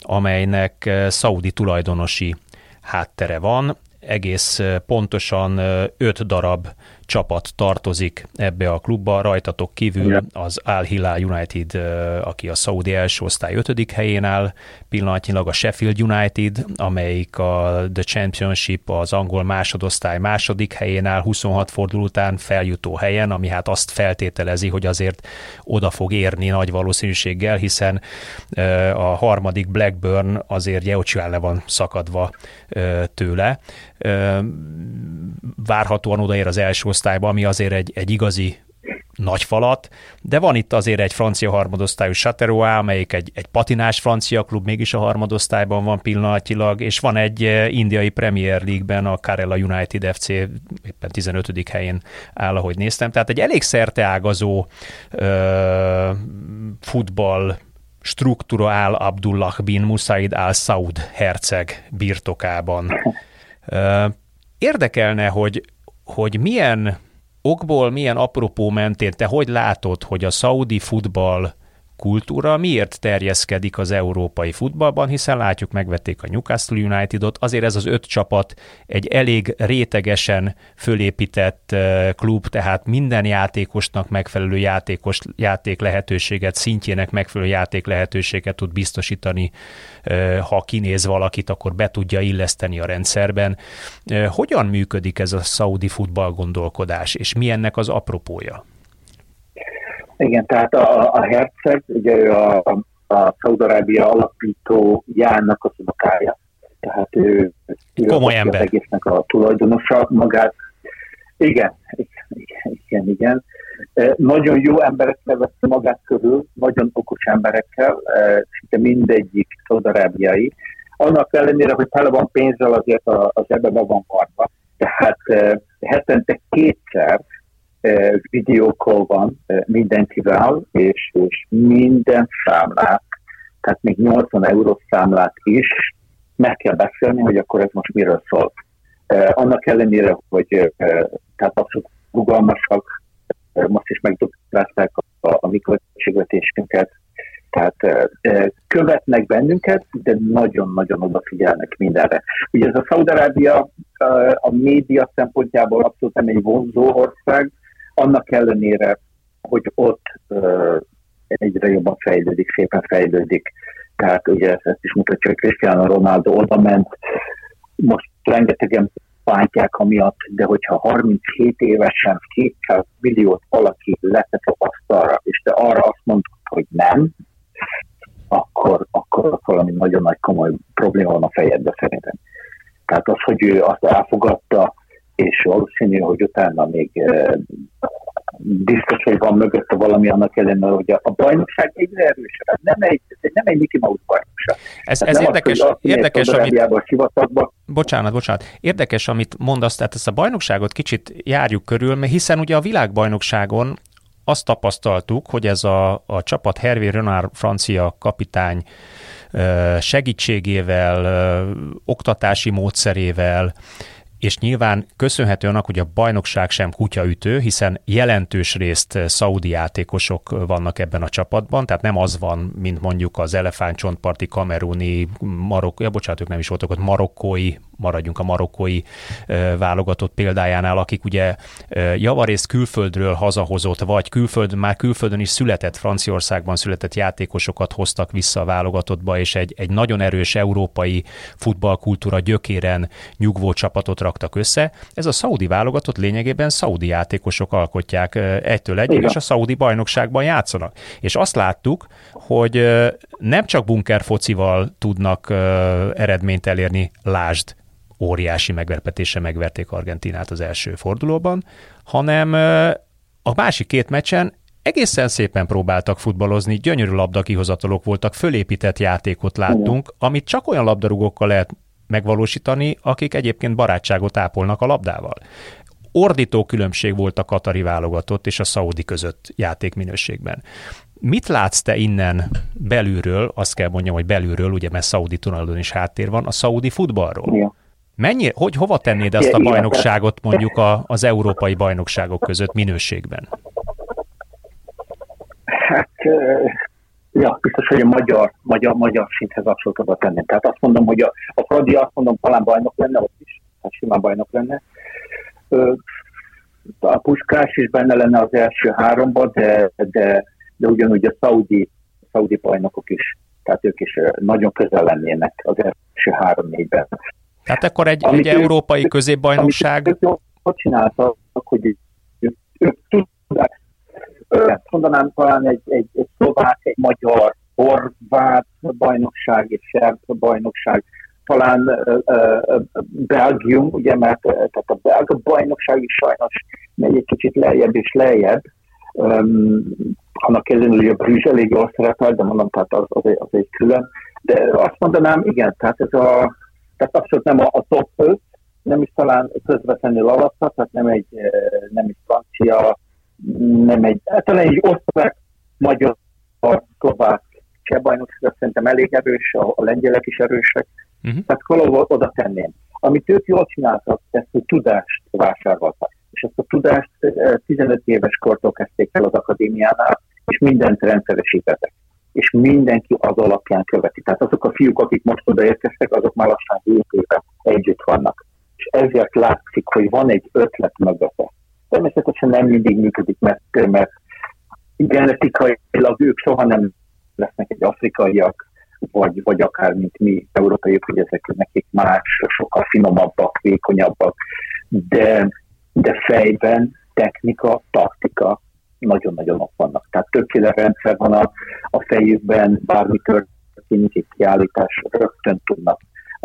amelynek szaudi tulajdonosi háttere van. Egész pontosan 5 darab csapat tartozik ebbe a klubba, rajtatok kívül az Al Hilal United, aki a szaudi első osztály 5. helyén áll, pillanatnyilag a Sheffield United, amelyik a The Championship, az angol másodosztály 2. helyén áll, 26 forduló után feljutó helyen, ami hát azt feltételezi, hogy azért oda fog érni nagy valószínűséggel, hiszen a 3. Blackburn azért Jeocsán le van szakadva tőle. Várhatóan odaér az első osztályba, ami azért egy igazi nagy falat, de van itt azért egy francia harmadosztályú Chateauroux, amelyik egy patinás francia klub, mégis a harmadosztályban van pillanatilag, és van egy indiai Premier League-ben a Charleroi United FC éppen 15. helyén áll, ahogy néztem. Tehát egy elég szerteágazó futball struktúra áll Abdullah bin Musaid al-Saud herceg birtokában. Érdekelne, hogy milyen okból, milyen apropó mentén te hogy látod, hogy a szaudi futball kultúra miért terjeszkedik az európai futballban, hiszen látjuk, megvették a Newcastle Unitedot, azért ez az 5 csapat egy elég rétegesen fölépített klub, tehát minden játékosnak megfelelő játék lehetőséget, szintjének megfelelő játék lehetőséget tud biztosítani, ha kinéz valakit, akkor be tudja illeszteni a rendszerben. Hogyan működik ez a szaudi futball gondolkodás, és mi ennek az apropója? Igen, tehát a herceg, ugye ő a Szaúd-Arábia alapítójának az unokája. Tehát ő komoly ember. Az egésznek a tulajdonosa magát. Igen. Nagyon jó emberekkel vette magát körül, nagyon okos emberekkel, szinte mindegyik szaúd-arábiai. Annak ellenére, hogy tele van pénzzel, azért az ebben be van marva. Tehát hetente kétszer videókol van mindenkivel, és minden számlát, tehát még 80 euró számlát is meg kell beszélni, hogy akkor ez most miről szól. Annak ellenére, hogy tehát abszolút rugalmasak, most is megduplázták a mi költségvetésünket, tehát követnek bennünket, de nagyon-nagyon odafigyelnek mindenre. Ugye ez a Szaúd-Arábia a média szempontjából abszolút nem egy vonzó ország, annak ellenére, hogy ott egyre jobban fejlődik, szépen fejlődik. Tehát ugye ezt is mutatja, hogy Cristiano Ronaldo oda ment. Most rengetegen bántják amiatt, de hogyha 37 évesen 200 milliót valaki letett az asztalra, és te arra azt mondod, hogy nem, akkor valami nagyon nagy komoly probléma van a fejedben szerintem. Tehát az, hogy ő azt elfogadta, és valószínű, hogy utána még biztos, hogy van mögötte valami, annak ellenére, hogy a bajnokság egyre erősebb, nem egy Mickey Mouse bajnokság. Ez érdekes, amit... Bocsánat. Érdekes, amit mondasz, tehát ezt a bajnokságot kicsit járjuk körül, mert hiszen ugye a világbajnokságon azt tapasztaltuk, hogy ez a csapat Hervé Renard francia kapitány segítségével, oktatási módszerével, és nyilván köszönhető annak, hogy a bajnokság sem kutyaütő, hiszen jelentős részt szaudi játékosok vannak ebben a csapatban, tehát nem az van, mint mondjuk az elefántcsontparti kameruni, marokkói, maradjunk a marokkói válogatott példájánál, akik ugye javarészt külföldről hazahozott, vagy külföldön is született, Franciaországban született játékosokat hoztak vissza a válogatottba, és egy nagyon erős európai futballkultúra gyökéren nyugvó csapatot raktak össze. Ez a szaudi válogatott lényegében szaudi játékosok alkotják egytől egyig, és a szaudi bajnokságban játszanak. És azt láttuk, hogy nem csak bunkerfocival tudnak eredményt elérni, lásd, óriási megverpetéssel megverték Argentinát az első fordulóban, hanem a másik két meccsen egészen szépen próbáltak futballozni, gyönyörű labdakihozatalok voltak, fölépített játékot láttunk, amit csak olyan labdarúgókkal lehet megvalósítani, akik egyébként barátságot ápolnak a labdával. Ordító különbség volt a katari válogatott és a szaudi között játékminőségben. Mit látsz te innen belülről, azt kell mondjam, hogy belülről, ugye, mert szaudi tunalodon is háttér van, a szaudi futballról? Ja. Hova tennéd azt a bajnokságot mondjuk az európai bajnokságok között minőségben? Hát, biztos, hogy a magyar szinthez abszolút oda tenném. Tehát azt mondom, hogy a Fradi, azt mondom, talán bajnok lenne ott is, hát simán bajnok lenne. A Puskás is benne lenne az első háromban, de ugyanúgy a szaudi bajnokok is, tehát ők is nagyon közel lennének az első 3-4-ben. Tehát akkor egy európai középbajnokság... Amit csináltak, hogy ők tudták, mondanám talán egy szlovák, egy magyar, horvát bajnokság, egy szerb bajnokság, talán Belgium, ugye, mert tehát a belga bajnokság is sajnos megy egy kicsit lejjebb, annak ellenül, hogy a Brüzs elég jól szerepel, de mondom, tehát az egy külön. De azt mondanám, igen, tehát ez tehát abszolút nem a top 5, nem is talán közvetlenül alatta, tehát nem egy francia, talán egy osztrák, magyar, szlovák, cseh bajnokság, szerintem elég erős, a lengyelek is erősek, tehát valahol oda tenném. Amit ők jól csináltak, ezt a tudást vásárolták. És ezt a tudást 15 éves kortól kezdték el az akadémiánál, és mindent rendszeresítettek. és mindenki az alapján követi. Tehát azok a fiúk, akik most odaérkeztek, azok már lassan 7 éve együtt vannak. És ezért látszik, hogy van egy ötlet mögötte. Természetesen nem mindig működik, mert genetikailag ők soha nem lesznek egy afrikaiak, vagy akár, mint mi, európaiak, hogy ezek nekik más, sokkal finomabbak, vékonyabbak, de fejben technika, taktika nagyon-nagyon ott vannak. Tehát többféle rendszer van a fejükben, bármi történik egy kiállítás, rögtön tudnak.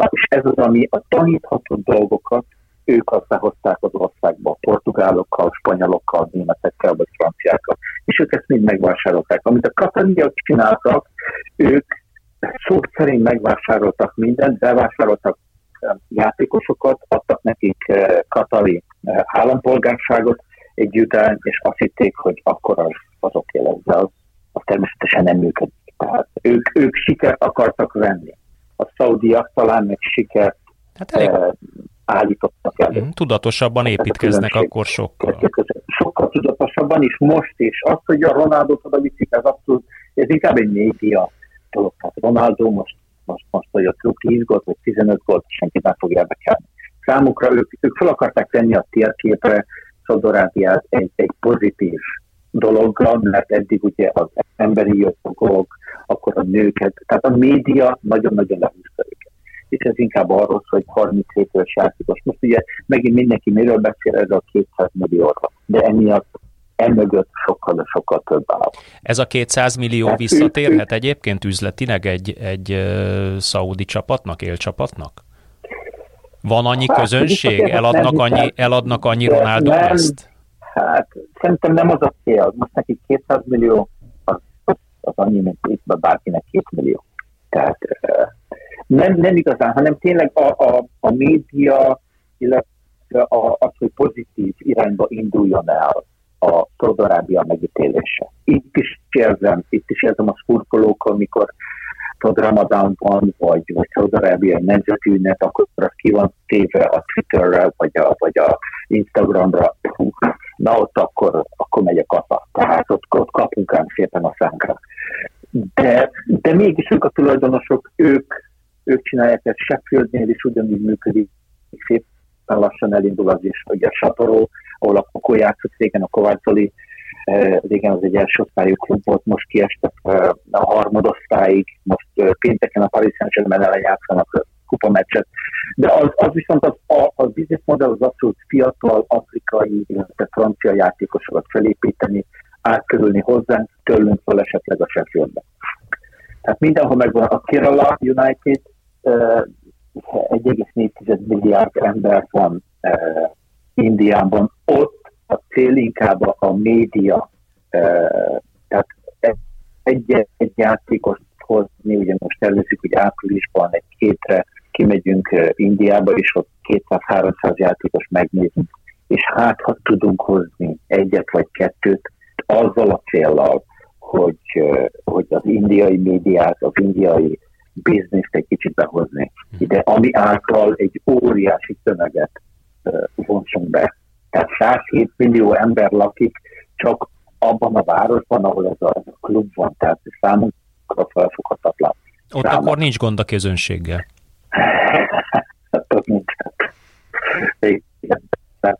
És ez az, ami a tanítható dolgokat ők aztán hozták az országba, a portugálokkal, spanyolokkal, németekkel, vagy franciákkal. És ők ezt mind megvásárolták. Amit a katariak csináltak, ők szó szerint megvásároltak mindent, bevásároltak játékosokat, adtak nekik katari állampolgárságot egy után, és azt hitték, hogy akkor az oké lesz, az természetesen nem működik. Tehát ők sikert akartak venni. A szaudiak talán meg sikert állítottak elő. Tudatosabban építkeznek akkor sokkal. Sokkal tudatosabban, és most is. Az, hogy a Ronaldot oda viszik, ez inkább egy média dolog. Tehát Ronaldo most hogy a klub 10 gólt, vagy 15 gólt, senki nem fog érdekelni. Számukra ők fel akarták tenni a térképre Szaúd-Arábiát egy pozitív dologgal, mert eddig ugye az emberi jogok, akkor a nőket, tehát a média nagyon-nagyon lehúzta őket. És ez inkább arról, hogy 37 éves játékos. Most ugye megint mindenki miről beszél, ez a 200 millióra, de emiatt emögött sokkal-sokkal több áll. Ez a 200 millió hát visszatérhet egyébként üzletileg egy szaúdi csapatnak, élcsapatnak? Van annyi közönség? Eladnak annyi Ronaldo ezt? Hát szerintem nem az a cél. Most neki 200 millió, az annyi, mint itt bárkinek 2 millió. Tehát nem igazán, hanem tényleg a média, illetve az, hogy pozitív irányba induljon el a Szaúd-Arábia megítélése. Itt is érzem a szurkolók, amikor Ramadán van, vagy Szaúd-Arábiai nemzeti ünnep, akkor az ki van téve a Twitterre, vagy a Instagramra. Na ott akkor megy a kata. Tehát ott kapunk ám szépen a szánkra. De mégis ők a tulajdonosok, ők csinálják ezt. Sheffieldnél is ugyanúgy működik. Szépen lassan elindul az is, hogy a Chateauroux, ahol a Kokó játszott régen, a Kovácsoli, régen az egy első osztályú klub volt, most kiestek a harmadosztályig, most pénteken a Paris Saint-Germain ellen játszanak kupameccset. De az viszont a business model az abszolút fiatal, afrikai, illetve francia játékosokat felépíteni, átkerülni hozzánk, tőlünk fel esetleg a Sheffieldbe. Tehát mindenhol megvan a Kerala United, 1,4 milliárd ember van Indiában, ott a cél inkább a média, tehát egy játékost hozni, ugye most előszük, hogy áprilisban egy hétre kimegyünk Indiába, és ott 200-300 játékos megnézünk, és hát ha tudunk hozni egyet vagy kettőt, azzal a céllal, hogy az indiai médiát, az indiai bizniszt egy kicsit behozni ide, ami által egy óriási tömeget vonzunk be. Tehát 107 millió ember lakik csak abban a városban, ahol ez a klub van, tehát számunkra felfoghatatlan. Ott akkor nincs gond a közönséggel. Igen, tehát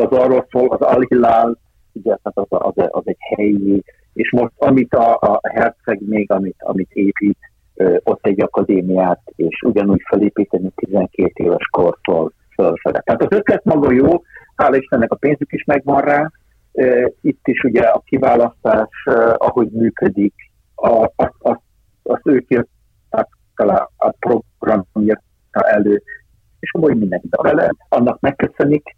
az arról szól, az Al Hilal, ugye, az egy helyi, és most amit a herceg még, amit épít, ott egy akadémiát, és ugyanúgy felépíteni 12 éves kortól. Tehát az ötlet maga jó, hála Istennek a pénzük is megvan rá, itt is ugye a kiválasztás, ahogy működik, az ők jöttek a program elő, és amúgy mindenki vele, annak megköszönik,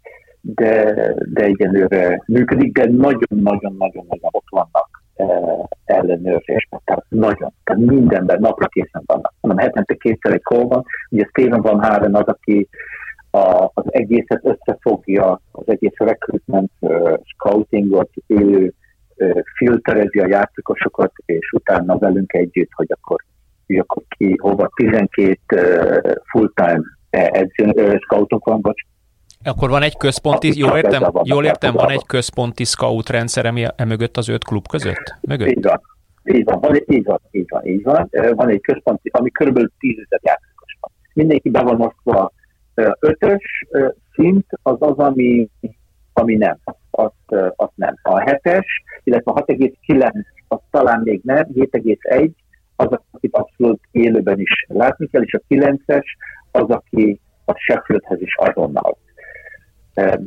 de egyenlőre működik, de nagyon-nagyon-nagyon ott vannak ellenőrzésben, tehát nagyon, tehát mindenben napra készen vannak. Hanem hetente kétszer egy call van, ugye Stephen van Haren az, aki az egészet összefogja, az egész recruitment, scoutingot, élő, filterezi a játékosokat, és utána velünk együtt, hogy akkor ki, hova 12 full-time scoutok van, Akkor van egy központi, jól értem, van egy központi scout rendszer emögött az 5 klub között? Mögött? Így van. Van egy központi, ami körülbelül 10 000 játékos van. Mindenki be van osztva. 5-ös szint az az, ami nem. Azt nem. A 7-es, illetve a 6,9, az talán még nem, 7,1, az, akit abszolút élőben is látni kell, és a 9-es az, aki a Sheffieldhez is azonnal.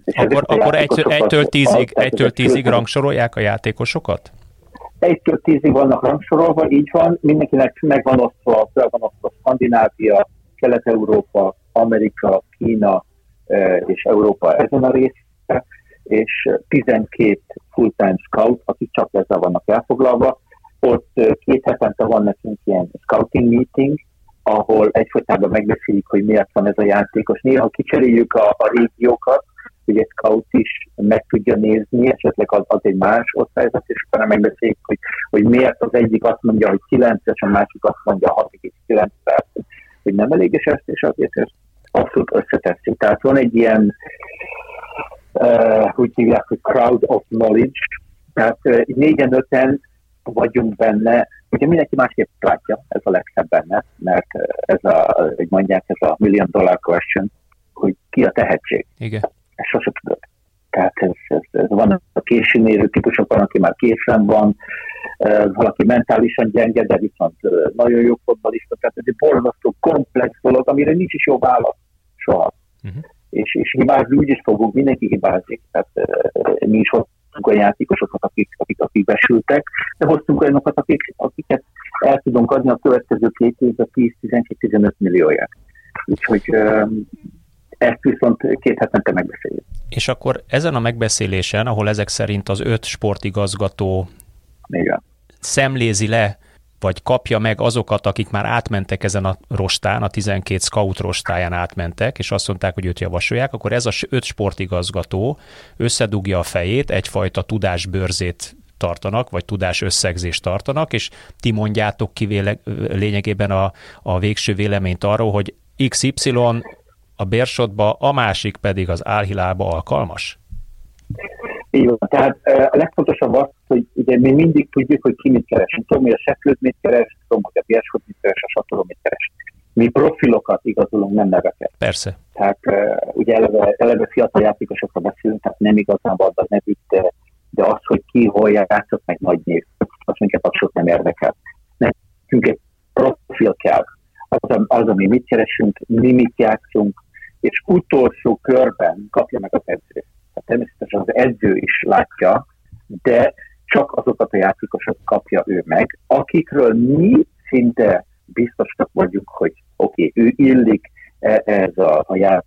Akkor 1-től 10-ig rangsorolják a játékosokat? 1-től 10-ig vannak rangsorolva, így van, mindenkinek fel van osztva Skandinávia, Kelet-Európa, Amerika, Kína és Európa ezen a része, és 12 full-time scout, akik csak ezzel vannak elfoglalva. Ott 2 hetente van nekünk ilyen scouting meeting, ahol egyfolytában megbeszéljük, hogy miért van ez a játékos. Néha kicseréljük a régiókat, hogy egy scout is meg tudja nézni, esetleg az egy más osztályzat, és utána megbeszéljük, hogy miért az egyik azt mondja, hogy 9-es, a másik azt mondja 6,9-es, hogy nem eléges ezt, és azért ezt abszolút összetesszük. Tehát van egy ilyen, úgy hívják, hogy crowd of knowledge, tehát 4-5-en vagyunk benne, ugye mindenki másképp látja, ez a legszebb benne, mert hogy mondják, ez a $1 million question, hogy ki a tehetség. Igen. Ezt sose tudod. Tehát ez van a későn érő típusokban, aki már készen van, valaki mentálisan gyenge, de viszont nagyon jó fotballista, tehát ez egy borzasztó komplex dolog, amire nincs is jó válasz soha. Uh-huh. És hibázni úgy is fogunk, mindenki hibázik, tehát mi is hoztunk olyan játékosokat, akik besültek, de hoztunk olyanokat, akiket el tudunk adni a következő 2 évben 10-12-15 millióját. Úgyhogy... ezt viszont 2 hetente megbeszéljük. És akkor ezen a megbeszélésen, ahol ezek szerint az 5 sportigazgató szemlézi le, vagy kapja meg azokat, akik már átmentek ezen a rostán, a 12 scout rostáján átmentek, és azt mondták, hogy őt javasolják, akkor ez a 5 sportigazgató összedugja a fejét, egyfajta tudásbörzét tartanak, vagy tudásösszegzést tartanak, és ti mondjátok ki lényegében a végső véleményt arról, hogy XY a Beerschotba, a másik pedig az Al Hilalba alkalmas? Így van. Tehát a legfontosabb az, hogy ugye mi mindig tudjuk, hogy ki mit keres. Tudom, hogy a Sheffield mit keres, tudom, hogy a Beerschot mit keres, a Chateauroux mit keres. Mi profilokat igazolunk, nem neveket. Persze. Tehát ugye eleve fiatal játékosokra beszélünk, tehát nem igazán van a nevük, de az, hogy ki hol játszott meg nagy név, az minket abszolút nem érdekel. Nekünk egy profil kell. Az, ami mit keresünk, mi mit játszunk, és utolsó körben kapja meg az edző. Természetesen az edző is látja, de csak azokat a játékosokat kapja ő meg, akikről mi szinte biztosak vagyunk, hogy oké, ő illik ez a játék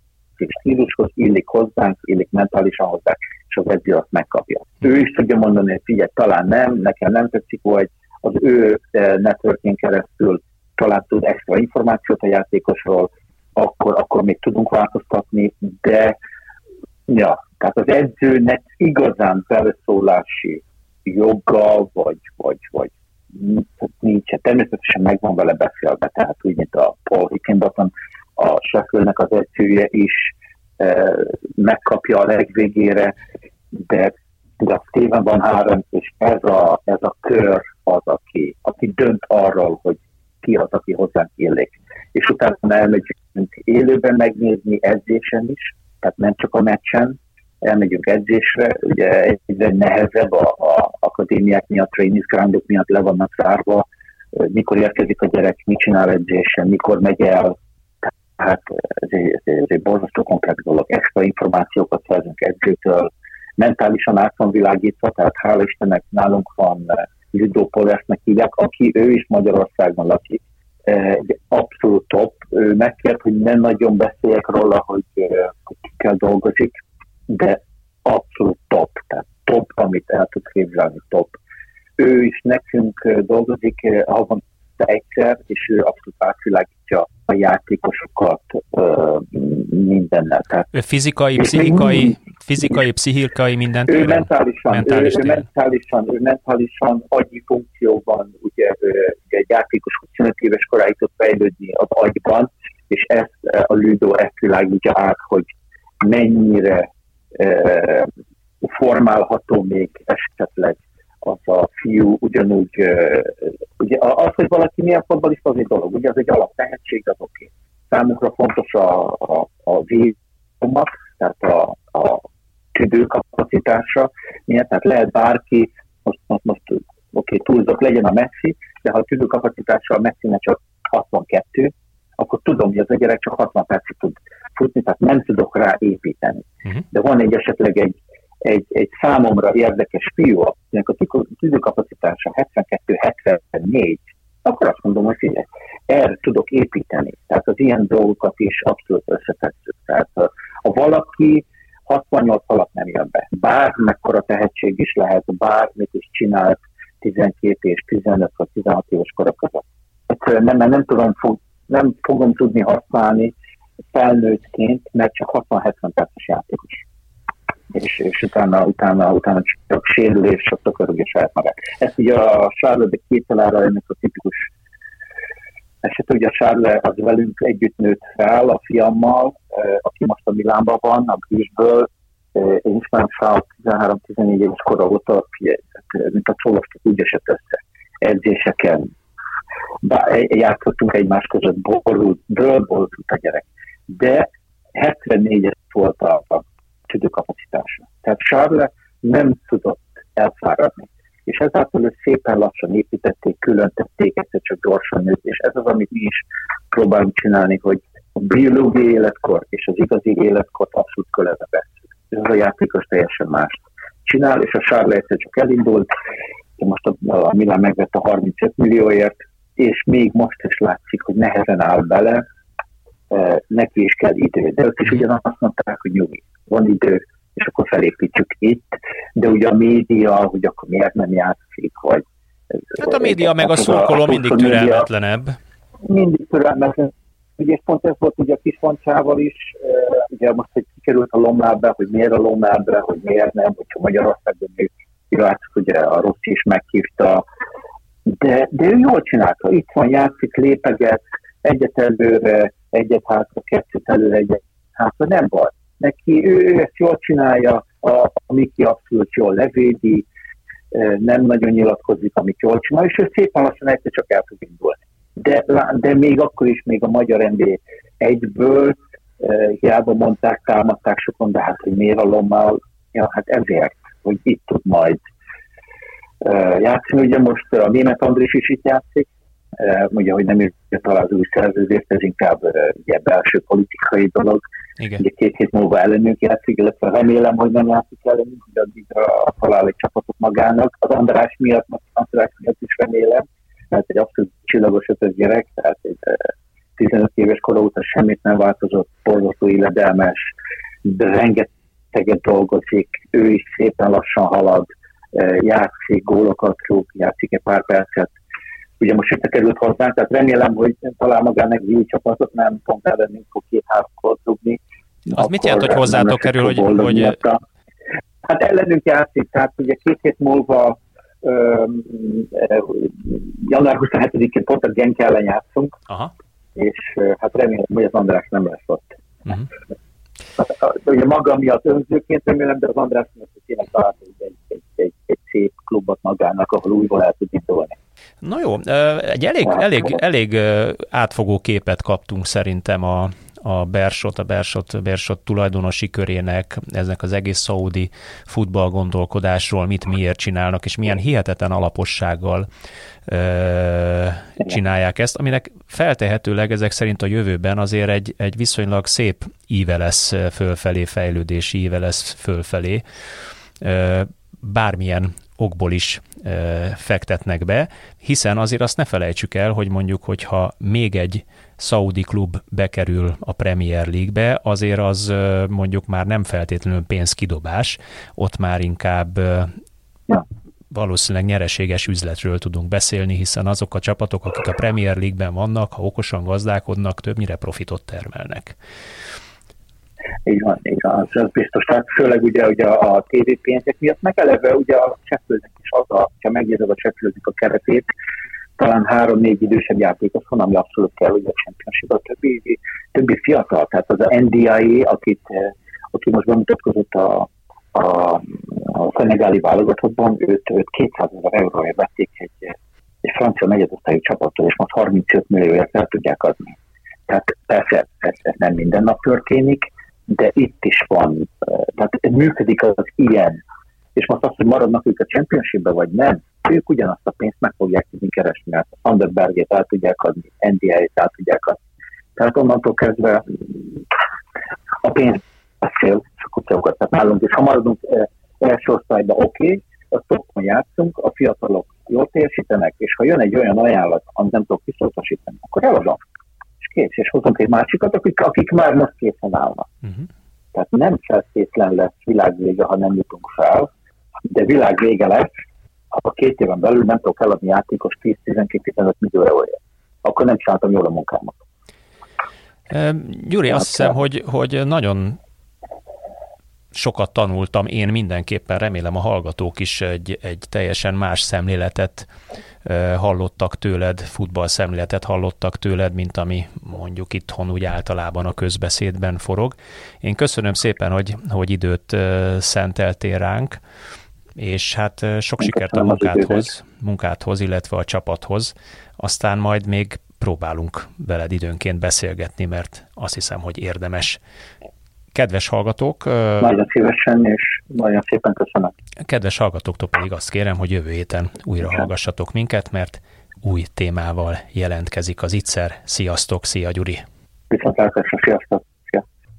stílushoz, illik hozzánk, illik mentálisan hozzánk, és az edző azt megkapja. Ő is tudja mondani, hogy figyelj, talán nem, nekem nem tetszik, vagy az ő networkén keresztül talán tud extra információt a játékosról, akkor még tudunk változtatni, de tehát az edzőnek igazán beleszólási joga, vagy nincs. Természetesen megvan vele beszélve, tehát úgy, mint a Paul Hickenbottom, a Sheffieldnek az edzője is megkapja a legvégére, de a Stephen van Haren, és ez a kör az, aki dönt arról, hogy ki az, aki hozzánk illik. És utána elmegyünk élőben megnézni edzésen is, tehát nem csak a meccsen, elmegyünk edzésre, ugye egyre nehezebb a akadémiák miatt, training groundok miatt le vannak zárva, mikor érkezik a gyerek, mit csinál edzésen, mikor megy el, tehát ez egy borzasztó komplex dolog, extra információkat szerzünk edzőtől, mentálisan át van világítva, tehát hála Istennek nálunk van Judó Polesznek hívják, aki ő is Magyarországon lakik. Egy abszolút top. Ő megkért, hogy ne nagyon beszéljek róla, hogy kell dolgozik, de abszolút top. Tehát top, amit el tud képzelni, top. Ő is nekünk dolgozik havonta egyszer, és ő abszolút átvilágítja a játékosokat mindennel. Tehát ő fizikai, pszichikai, mindent. Ő mentálisan, agyi funkcióban, ugye egy játékos 25 éves koráig tud fejlődni az agyban, és ezt a Ludo ezt világítja át, hogy mennyire formálható még esetleg az a fiú, ugyanúgy ugye az, hogy valaki milyen futballista, az egy dolog, ugye az egy alaptehetség, az oké. Számukra fontos a védelme, tehát a tüdőkapacitása, miért? Tehát lehet bárki, most oké, túlzok, legyen a Messi, de ha a tüdőkapacitása a Messinek csak 62, akkor tudom, hogy az a gyerek csak 60 percig tud futni, tehát nem tudok rá építeni. De van egy esetleg egy számomra érdekes fiú, akinek a tüdőkapacitása 72-74, akkor azt mondom, hogy figyelj, erre tudok építeni. Tehát az ilyen dolgokat is abszolút összetesszük. Tehát ha valaki 68 alatt nem jön be, bármekkora tehetség is lehet, bármit is csinált 12 és 15 vagy 16 éves korra között. Egyszerűen nem fogom tudni használni felnőttként, mert csak 60-70 perces játékos. És utána csak sérülés, csak tökörögje saját magát. Ez ugye a Charleroi két talára ennek a tipikus eset, ugye a Charleroi az velünk együtt nőtt fel a fiammal, aki most a Milánban van, a Bűsből, én is már 13-14 éves kora óta, mint a szólostok, úgy esett össze edzéseken. Játszottunk egymás között, borult a gyerek. De 74-es volt a tüdőkapacitása. Tehát Charles nem tudott elfáradni. És ezáltal ő szépen lassan építették, különtették, egyszer csak gyorsan nőtt, és ez az, amit mi is próbálunk csinálni, hogy a biológiai életkor és az igazi életkort abszolút közelbe vesszük. Ez a játékos teljesen mást csinál, és a Charles egyszer csak elindult, most a Milán megvette a 35 millióért, és még most is látszik, hogy nehezen áll bele, neki is kell idő. De ők is ugyanazt mondták, hogy nyugi, van idő, és akkor felépítjük itt, de ugye a média, hogy akkor miért nem játszik, vagy... Hát a média meg a szurkoló mindig türelmetlenebb. Mindig türelmetlenebb. Ugye pont ez volt ugye a Kisfoncsával is, ugye most, hogy kikerült a lomlábra, hogy miért a lomlábra, hogy miért nem, hogyha Magyarországon játszik, ugye a Rossi is meghívta, de ő jól csinálta, itt van, játszik, lépeget, egyet előre, egyet hátra, kettőt előre, egyet hátra, nem baj. Neki ő ezt jól csinálja, a Miki abszolút jól levédi, nem nagyon nyilatkozik, amit jól csinál, és ő szépen lassan egyszer csak el tud indulni. De még akkor is, még a magyar NBA egyből, hiába mondták, támadták sokan, de hát, hogy miért a lommal, ja, hát ezért, hogy itt tud majd játszani. Ugye most a német Andris is itt játszik, ugye, hogy nem írja talán az új szerződést, ez inkább ugye, belső politikai dolog. Igen. Ugye 2 hét múlva ellenünk játszik, illetve remélem, hogy nem játszik ellenünk, hogy addigra talál egy csapatot magának. Az András miatt, is remélem, mert egy abszolút csillagos 5-ös gyerek, tehát egy 15 éves kora óta semmit nem változott, borzasztó illedelmes, de rengeteget dolgozik, ő is szépen lassan halad, játszik, gólokat rúg, játszik egy pár percet. Ugye most itt került hozzánk, tehát remélem, hogy talán magának egy új csapatot, nem pont ellenünk fog 2-3-kor dugni. Az mit jelent, hogy hozzátok kerül, hogy... Hát ellenünk játszik, tehát ugye 2 hét múlva január 27-én pont a Genk ellen játszunk, aha. És hát remélem, hogy az András nem lesz ott. Uh-huh. Hát, ugye maga miatt önzőként remélem, de az András nem tényleg találta egy szép klubot magának, ahol újból el tud indulni. Na jó, egy elég átfogó képet kaptunk szerintem a Beerschot tulajdonosi körének, eznek az egész szaúdi futball gondolkodásról, mit miért csinálnak, és milyen hihetetlen alapossággal csinálják ezt, aminek feltehetőleg ezek szerint a jövőben azért egy viszonylag szép íve lesz fölfelé, fejlődési íve lesz fölfelé, bármilyen okból is fektetnek be, hiszen azért azt ne felejtsük el, hogy mondjuk, hogyha még egy szaudi klub bekerül a Premier League-be, azért az mondjuk már nem feltétlenül pénzkidobás, ott már inkább valószínűleg nyereséges üzletről tudunk beszélni, hiszen azok a csapatok, akik a Premier League-ben vannak, ha okosan gazdálkodnak, többnyire profitot termelnek. Így van, ez biztos. Tehát főleg ugye a TV pénzek miatt, meg eleve ugye a Sheffieldnek is az, ha megnézed a Sheffieldnek a keretét, talán 3-4 idősebb játékos van, ami abszolút kell, ugye a Championship, a többi fiatal, tehát az a NDIA, akit aki most bemutatkozott a szenegáli válogatottban, őt 200 000 euróért vették egy francia negyedosztályú csapattól, és most 35 millióért el tudják adni. Tehát persze ez nem minden nap történik, de itt is van, tehát működik az ilyen. És most azt, hogy maradnak ők a Championship-be, vagy nem, ők ugyanazt a pénzt meg fogják tudni keresni, mert Anderberget el tudják adni, NDI-t el tudják adni. Tehát onnantól kezdve a pénz az fél, csak úgy szokott nálunk. És ha maradunk első osztályban, oké, azt szokban játszunk, a fiatalok jól teljesítenek, és ha jön egy olyan ajánlat, amit nem tudok visszautasítani, akkor eladom. És kész, és hozunk egy másikat, akik már most készen állnak. Uh-huh. Tehát nem feltétlen lesz világvége, ha nem jutunk fel, de világvége lesz, ha 2 éven belül nem tudok eladni játékos 10-12-15 millió euróért. Akkor nem csináltam jól a munkámat. Gyuri, azt hiszem, hogy nagyon sokat tanultam, én mindenképpen, remélem a hallgatók is egy teljesen más szemléletet hallottak tőled, futball szemléletet hallottak tőled, mint ami mondjuk itthon úgy általában a közbeszédben forog. Én köszönöm szépen, hogy időt szenteltél ránk, és hát sok sikert a munkádhoz, illetve a csapathoz. Aztán majd még próbálunk veled időnként beszélgetni, mert azt hiszem, hogy érdemes. Kedves hallgatók... Nagyon szívesen, és nagyon szépen köszönöm. Kedves hallgatóktól pedig azt kérem, hogy jövő héten újra hallgassatok minket, mert új témával jelentkezik az Ittszer. Sziasztok, szia Gyuri! Viszontlátásra, sziasztok!